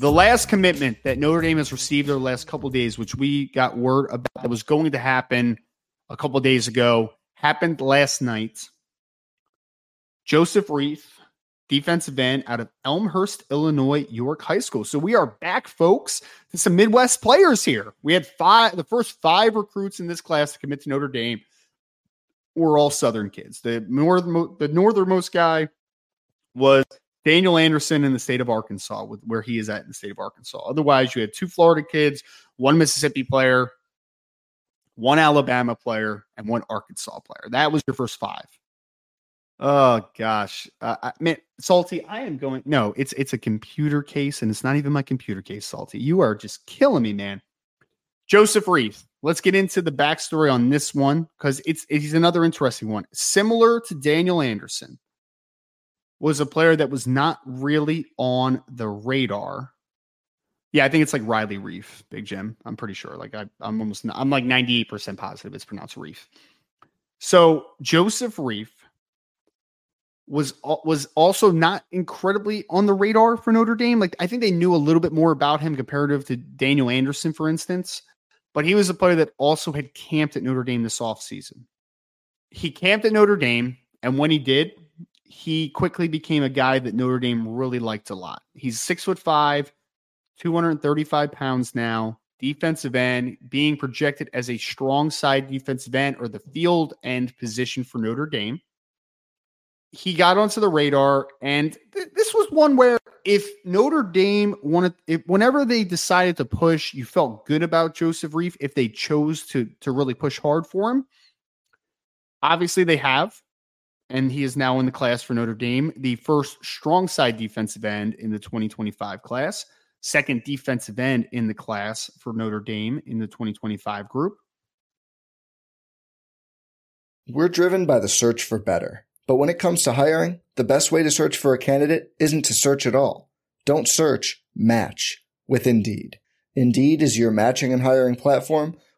The last commitment that Notre Dame has received over the last couple of days, which we got word about that was going to happen a couple of days ago, happened last night. Joseph Reiff, defensive end out of Elmhurst, Illinois, York High School. So we are back, folks, to some Midwest players here. We had the first five recruits in this class to commit to Notre Dame were all Southern kids. The northernmost guy was Daniel Anderson in the state of Arkansas, where he is at in the state of Arkansas. Otherwise, you had two Florida kids, one Mississippi player, one Alabama player, and one Arkansas player. That was your first five. Oh, gosh. Man, Salty, I am going... No, it's a computer case, and it's not even my computer case, Salty. You are just killing me, man. Joseph Reiff. Let's get into the backstory on this one, because he's another interesting one. Similar to Daniel Anderson, was a player that was not really on the radar. Yeah, I think it's like Riley Reiff, Big Jim. I'm pretty sure. Like I'm like 98% positive it's pronounced Reiff. So Joseph Reiff was also not incredibly on the radar for Notre Dame. Like I think they knew a little bit more about him comparative to Daniel Anderson, for instance. But he was a player that also had camped at Notre Dame this offseason. He camped at Notre Dame, and when he did, he quickly became a guy that Notre Dame really liked a lot. He's 6'5", 235 pounds now, defensive end, being projected as a strong side defensive end or the field end position for Notre Dame. He got onto the radar, and this was one where if Notre Dame wanted, whenever they decided to push, you felt good about Joseph Reiff if they chose to really push hard for him. Obviously, they have, and he is now in the class for Notre Dame, the first strong side defensive end in the 2025 class. Second defensive end in the class for Notre Dame in the 2025 group. We're driven by the search for better, but when it comes to hiring, the best way to search for a candidate isn't to search at all. Don't search, match with Indeed. Indeed is your matching and hiring platform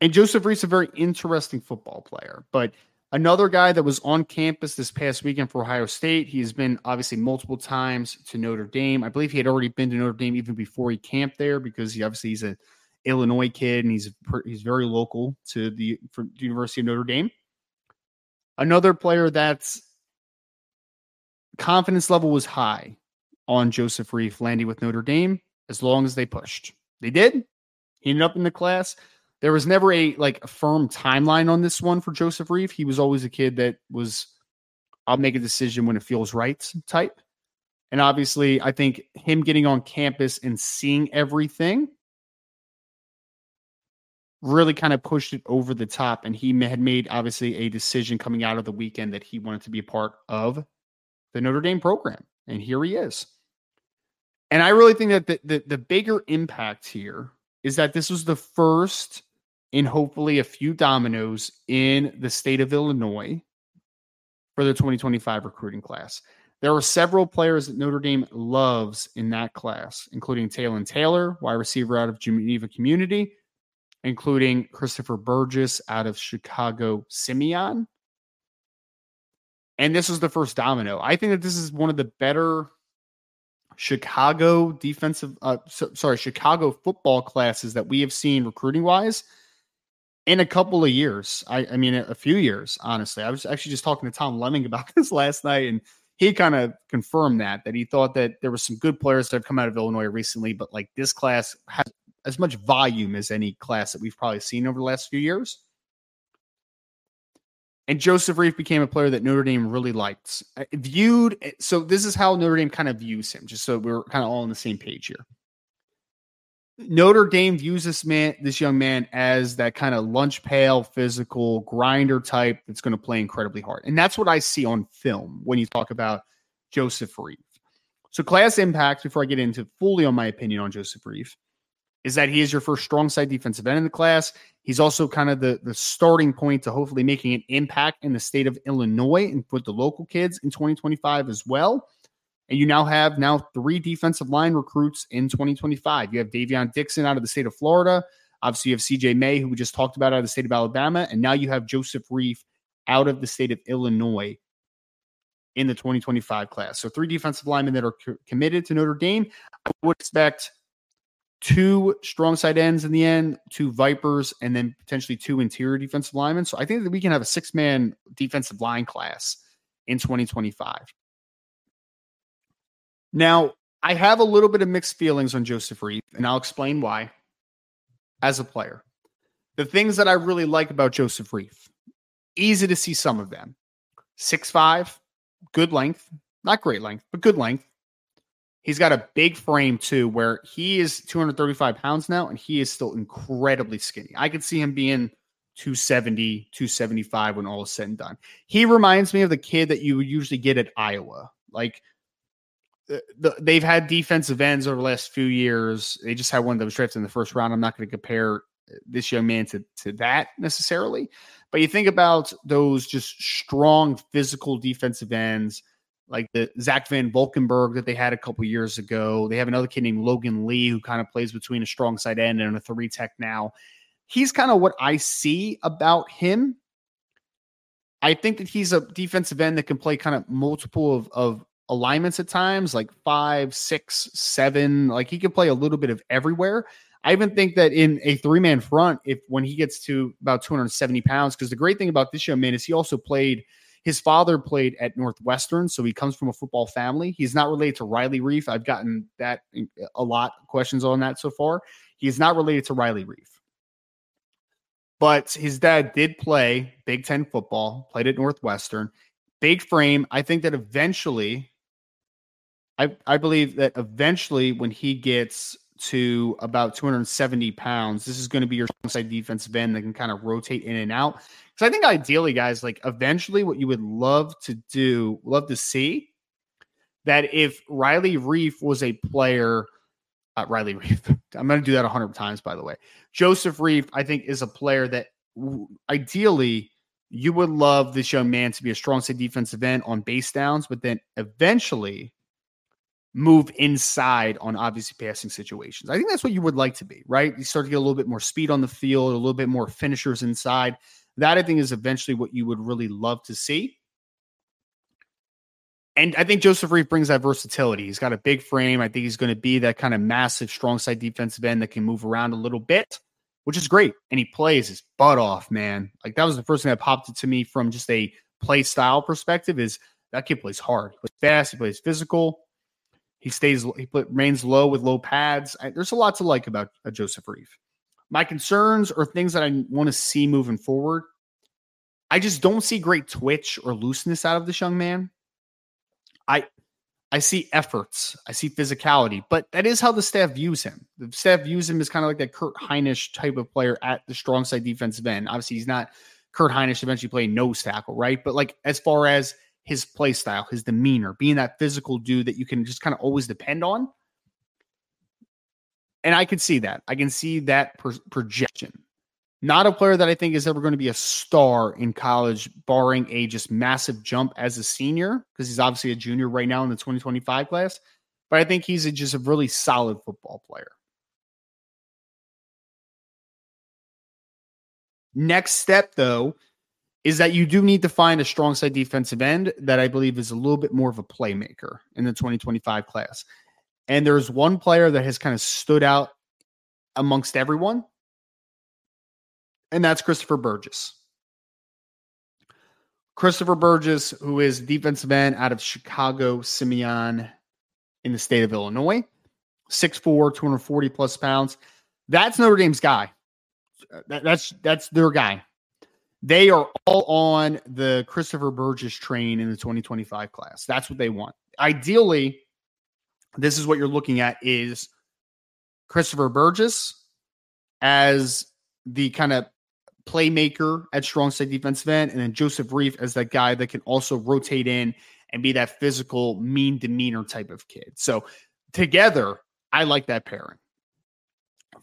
And Joseph Reiff is a very interesting football player, but another guy that was on campus this past weekend for Ohio State. He has been obviously multiple times to Notre Dame. I believe he had already been to Notre Dame even before he camped there, because he obviously he's an Illinois kid and he's very local to the University of Notre Dame. Another player that's confidence level was high on Joseph Reiff landing with Notre Dame as long as they pushed. They did. He ended up in the class. There was never a firm timeline on this one for Joseph Reiff. He was always a kid that was, I'll make a decision when it feels right type. And obviously, I think him getting on campus and seeing everything really kind of pushed it over the top. And he had made, obviously, a decision coming out of the weekend that he wanted to be a part of the Notre Dame program. And here he is. And I really think that the bigger impact here is that this was the first in hopefully a few dominoes in the state of Illinois for the 2025 recruiting class. There were several players that Notre Dame loves in that class, including Taylon Taylor, wide receiver out of Geneva Community, including Christopher Burgess out of Chicago Simeon. And this was the first domino. I think that this is one of the better Chicago football classes that we have seen recruiting wise in a couple of years. I mean, a few years, honestly. I was actually just talking to Tom Lemming about this last night, and he kind of confirmed that he thought that there were some good players that have come out of Illinois recently, but like this class has as much volume as any class that we've probably seen over the last few years. And Joseph Reiff became a player that Notre Dame really liked. So this is how Notre Dame kind of views him, just so we're kind of all on the same page here. Notre Dame views this young man as that kind of lunch pail, physical grinder type that's going to play incredibly hard. And that's what I see on film when you talk about Joseph Reiff. So class impact, before I get into fully on my opinion on Joseph Reiff, is that he is your first strong side defensive end in the class. He's also kind of the starting point to hopefully making an impact in the state of Illinois and with the local kids in 2025 as well. And you now have three defensive line recruits in 2025. You have Davion Dixon out of the state of Florida. Obviously, you have CJ May, who we just talked about, out of the state of Alabama. And now you have Joseph Reiff out of the state of Illinois in the 2025 class. So three defensive linemen that are committed to Notre Dame. I would expect two strong side ends in the end, two Vipers, and then potentially two interior defensive linemen. So I think that we can have a six-man defensive line class in 2025. Now, I have a little bit of mixed feelings on Joseph Reiff, and I'll explain why as a player. The things that I really like about Joseph Reiff, easy to see some of them. 6'5", good length, not great length, but good length. He's got a big frame, too, where he is 235 pounds now, and he is still incredibly skinny. I could see him being 270, 275 when all is said and done. He reminds me of the kid that you would usually get at Iowa. Like, they've had defensive ends over the last few years. They just had one that was drafted in the first round. I'm not going to compare this young man to that necessarily. But you think about those just strong physical defensive ends, like the Zach Van Valkenburg that they had a couple years ago. They have another kid named Logan Lee who kind of plays between a strong side end and a three tech now. He's kind of what I see about him. I think that he's a defensive end that can play kind of multiple of alignments at times, like 5, 6, 7. Like he can play a little bit of everywhere. I even think that in a three-man front, when he gets to about 270 pounds, because the great thing about this young man is he also played – his father played at Northwestern, so he comes from a football family. He's not related to Riley Reiff. I've gotten that a lot of questions on that so far. He is not related to Riley Reiff. But his dad did play Big Ten football, played at Northwestern. Big frame. I think that eventually, I believe that eventually when he gets to about 270 pounds, this is going to be your side defensive end that can kind of rotate in and out. So I think ideally, guys, like eventually what you would love to see, that if Riley Reiff was a player, Riley Reiff, I'm going to do that 100 times, by the way. Joseph Reiff, I think, is a player that ideally you would love this young man to be a strong side defensive end on base downs, but then eventually move inside on obviously passing situations. I think that's what you would like to be, right? You start to get a little bit more speed on the field, a little bit more finishers inside. That, I think, is eventually what you would really love to see. And I think Joseph Reiff brings that versatility. He's got a big frame. I think he's going to be that kind of massive, strong side defensive end that can move around a little bit, which is great. And he plays his butt off, man. Like, that was the first thing that popped to me from just a play style perspective is that kid plays hard. He plays fast. He plays physical. He remains low with low pads. There's a lot to like about Joseph Reiff. My concerns are things that I want to see moving forward. I just don't see great twitch or looseness out of this young man. I see efforts. I see physicality, but that is how the staff views him. The staff views him as kind of like that Kurt Heinish type of player at the strong side defensive end. Obviously, he's not Kurt Heinish eventually playing nose tackle, right? But like as far as his play style, his demeanor, being that physical dude that you can just kind of always depend on. And I could see that. I can see that projection. Not a player that I think is ever going to be a star in college, barring a just massive jump as a senior, because he's obviously a junior right now in the 2025 class. But I think he's just a really solid football player. Next step, though, is that you do need to find a strong side defensive end that I believe is a little bit more of a playmaker in the 2025 class. And there's one player that has kind of stood out amongst everyone, and that's Christopher Burgess. Christopher Burgess, who is defensive end out of Chicago Simeon in the state of Illinois, 6'4", 240-plus pounds. That's Notre Dame's guy. That's their guy. They are all on the Christopher Burgess train in the 2025 class. That's what they want. Ideally, this is what you're looking at is Christopher Burgess as the kind of playmaker at strong side defensive end, and then Joseph Reiff as that guy that can also rotate in and be that physical, mean demeanor type of kid. So together, I like that pairing.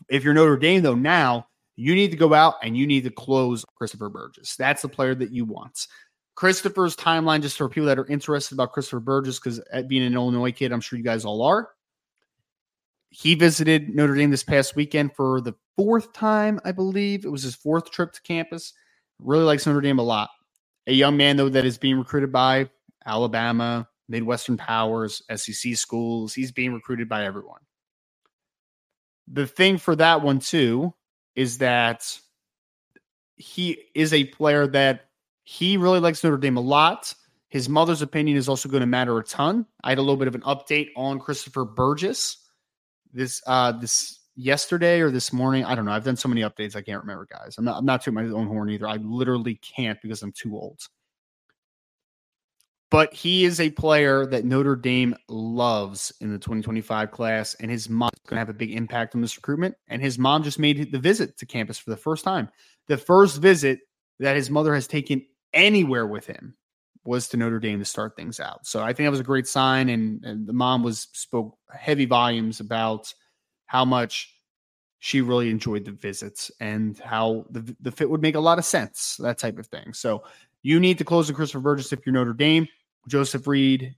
If you're Notre Dame, though, now, you need to go out and you need to close Christopher Burgess. That's the player that you want. Christopher's timeline, just for people that are interested about Christopher Burgess, because being an Illinois kid, I'm sure you guys all are. He visited Notre Dame this past weekend for the fourth time, I believe. It was his fourth trip to campus. Really likes Notre Dame a lot. A young man, though, that is being recruited by Alabama, Midwestern powers, SEC schools. He's being recruited by everyone. The thing for that one, too, is that he is a player that he really likes Notre Dame a lot. His mother's opinion is also going to matter a ton. I had a little bit of an update on Christopher Burgess this yesterday or this morning. I don't know. I've done so many updates. I can't remember, guys. I'm not tooting my own horn either. I literally can't because I'm too old. But he is a player that Notre Dame loves in the 2025 class, and his mom's going to have a big impact on this recruitment. And his mom just made the visit to campus for the first time. The first visit that his mother has taken anywhere with him was to Notre Dame to start things out. So I think that was a great sign, and the mom spoke heavy volumes about how much she really enjoyed the visits and how the fit would make a lot of sense, that type of thing. So you need to close the Christopher Burgess if you're Notre Dame. Joseph Reiff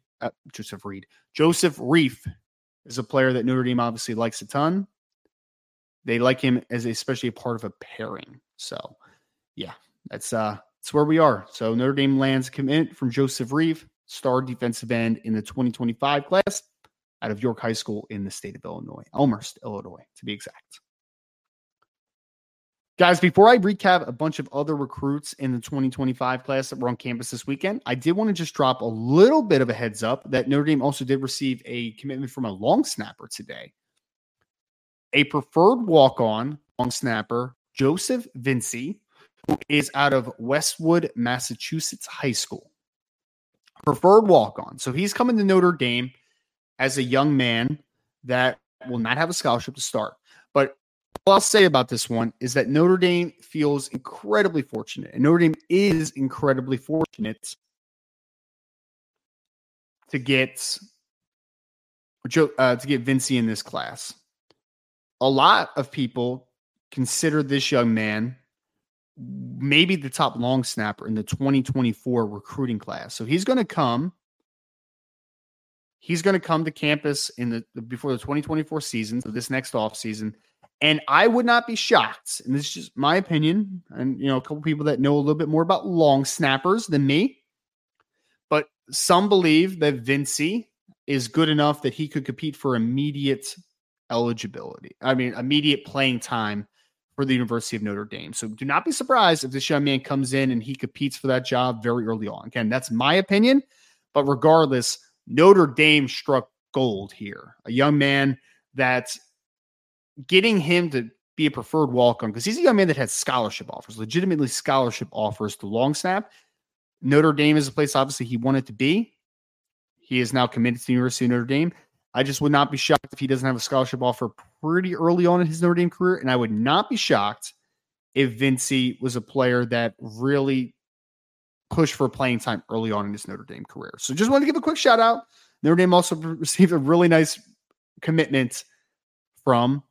is a player that Notre Dame obviously likes a ton. They like him as especially a part of a pairing. So, yeah, that's where we are. So Notre Dame lands a commit from Joseph Reiff, star defensive end in the 2025 class out of York High School in the state of Illinois, Elmhurst, Illinois, to be exact. Guys, before I recap a bunch of other recruits in the 2025 class that were on campus this weekend, I did want to just drop a little bit of a heads up that Notre Dame also did receive a commitment from a long snapper today. A preferred walk-on long snapper, Joseph Vinci, who is out of Westwood, Massachusetts High School. Preferred walk-on. So he's coming to Notre Dame as a young man that will not have a scholarship to start. But all I'll say about this one is that Notre Dame feels incredibly fortunate, and Notre Dame is incredibly fortunate to get Vinci in this class. A lot of people consider this young man maybe the top long snapper in the 2024 recruiting class. So he's going to come He's going to come to campus before the 2024 season, so this next offseason. And I would not be shocked, and this is just my opinion, and a couple people that know a little bit more about long snappers than me, but some believe that Vinci is good enough that he could compete for immediate eligibility. I mean, immediate playing time for the University of Notre Dame. So do not be surprised if this young man comes in and he competes for that job very early on. Again, that's my opinion, but regardless, Notre Dame struck gold here. A young man that's getting him to be a preferred walk-on, because he's a young man that has scholarship offers, legitimately scholarship offers to long snap. Notre Dame is a place, obviously, he wanted to be. He is now committed to the University of Notre Dame. I just would not be shocked if he doesn't have a scholarship offer pretty early on in his Notre Dame career, and I would not be shocked if Vinci was a player that really push for playing time early on in his Notre Dame career. So just wanted to give a quick shout out. Notre Dame also received a really nice commitment from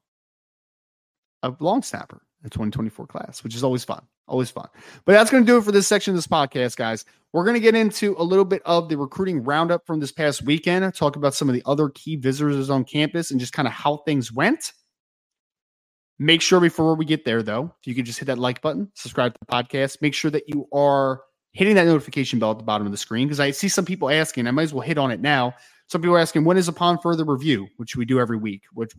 a long snapper in the 2024 class, which is always fun. Always fun. But that's going to do it for this section of this podcast, guys. We're going to get into a little bit of the recruiting roundup from this past weekend, talk about some of the other key visitors on campus and just kind of how things went. Make sure before we get there, though, if you could just hit that like button, subscribe to the podcast, make sure that you are hitting that notification bell at the bottom of the screen, because I see some people asking, I might as well hit on it now. Some people are asking, when is Upon Further Review, which we do every week, which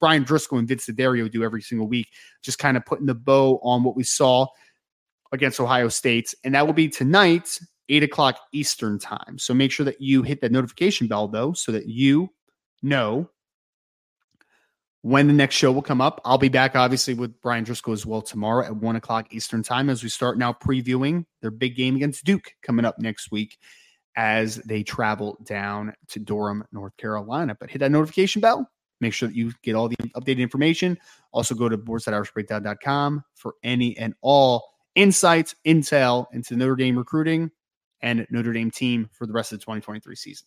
Brian Driscoll and Vince Dario do every single week, just kind of putting the bow on what we saw against Ohio State. And that will be tonight, 8 o'clock Eastern time. So make sure that you hit that notification bell, though, so that you know when the next show will come up. I'll be back, obviously, with Brian Driscoll as well tomorrow at 1 o'clock Eastern time as we start now previewing their big game against Duke coming up next week as they travel down to Durham, North Carolina. But hit that notification bell. Make sure that you get all the updated information. Also go to boards.irishbreakdown.com for any and all insights, intel into Notre Dame recruiting and Notre Dame team for the rest of the 2023 season.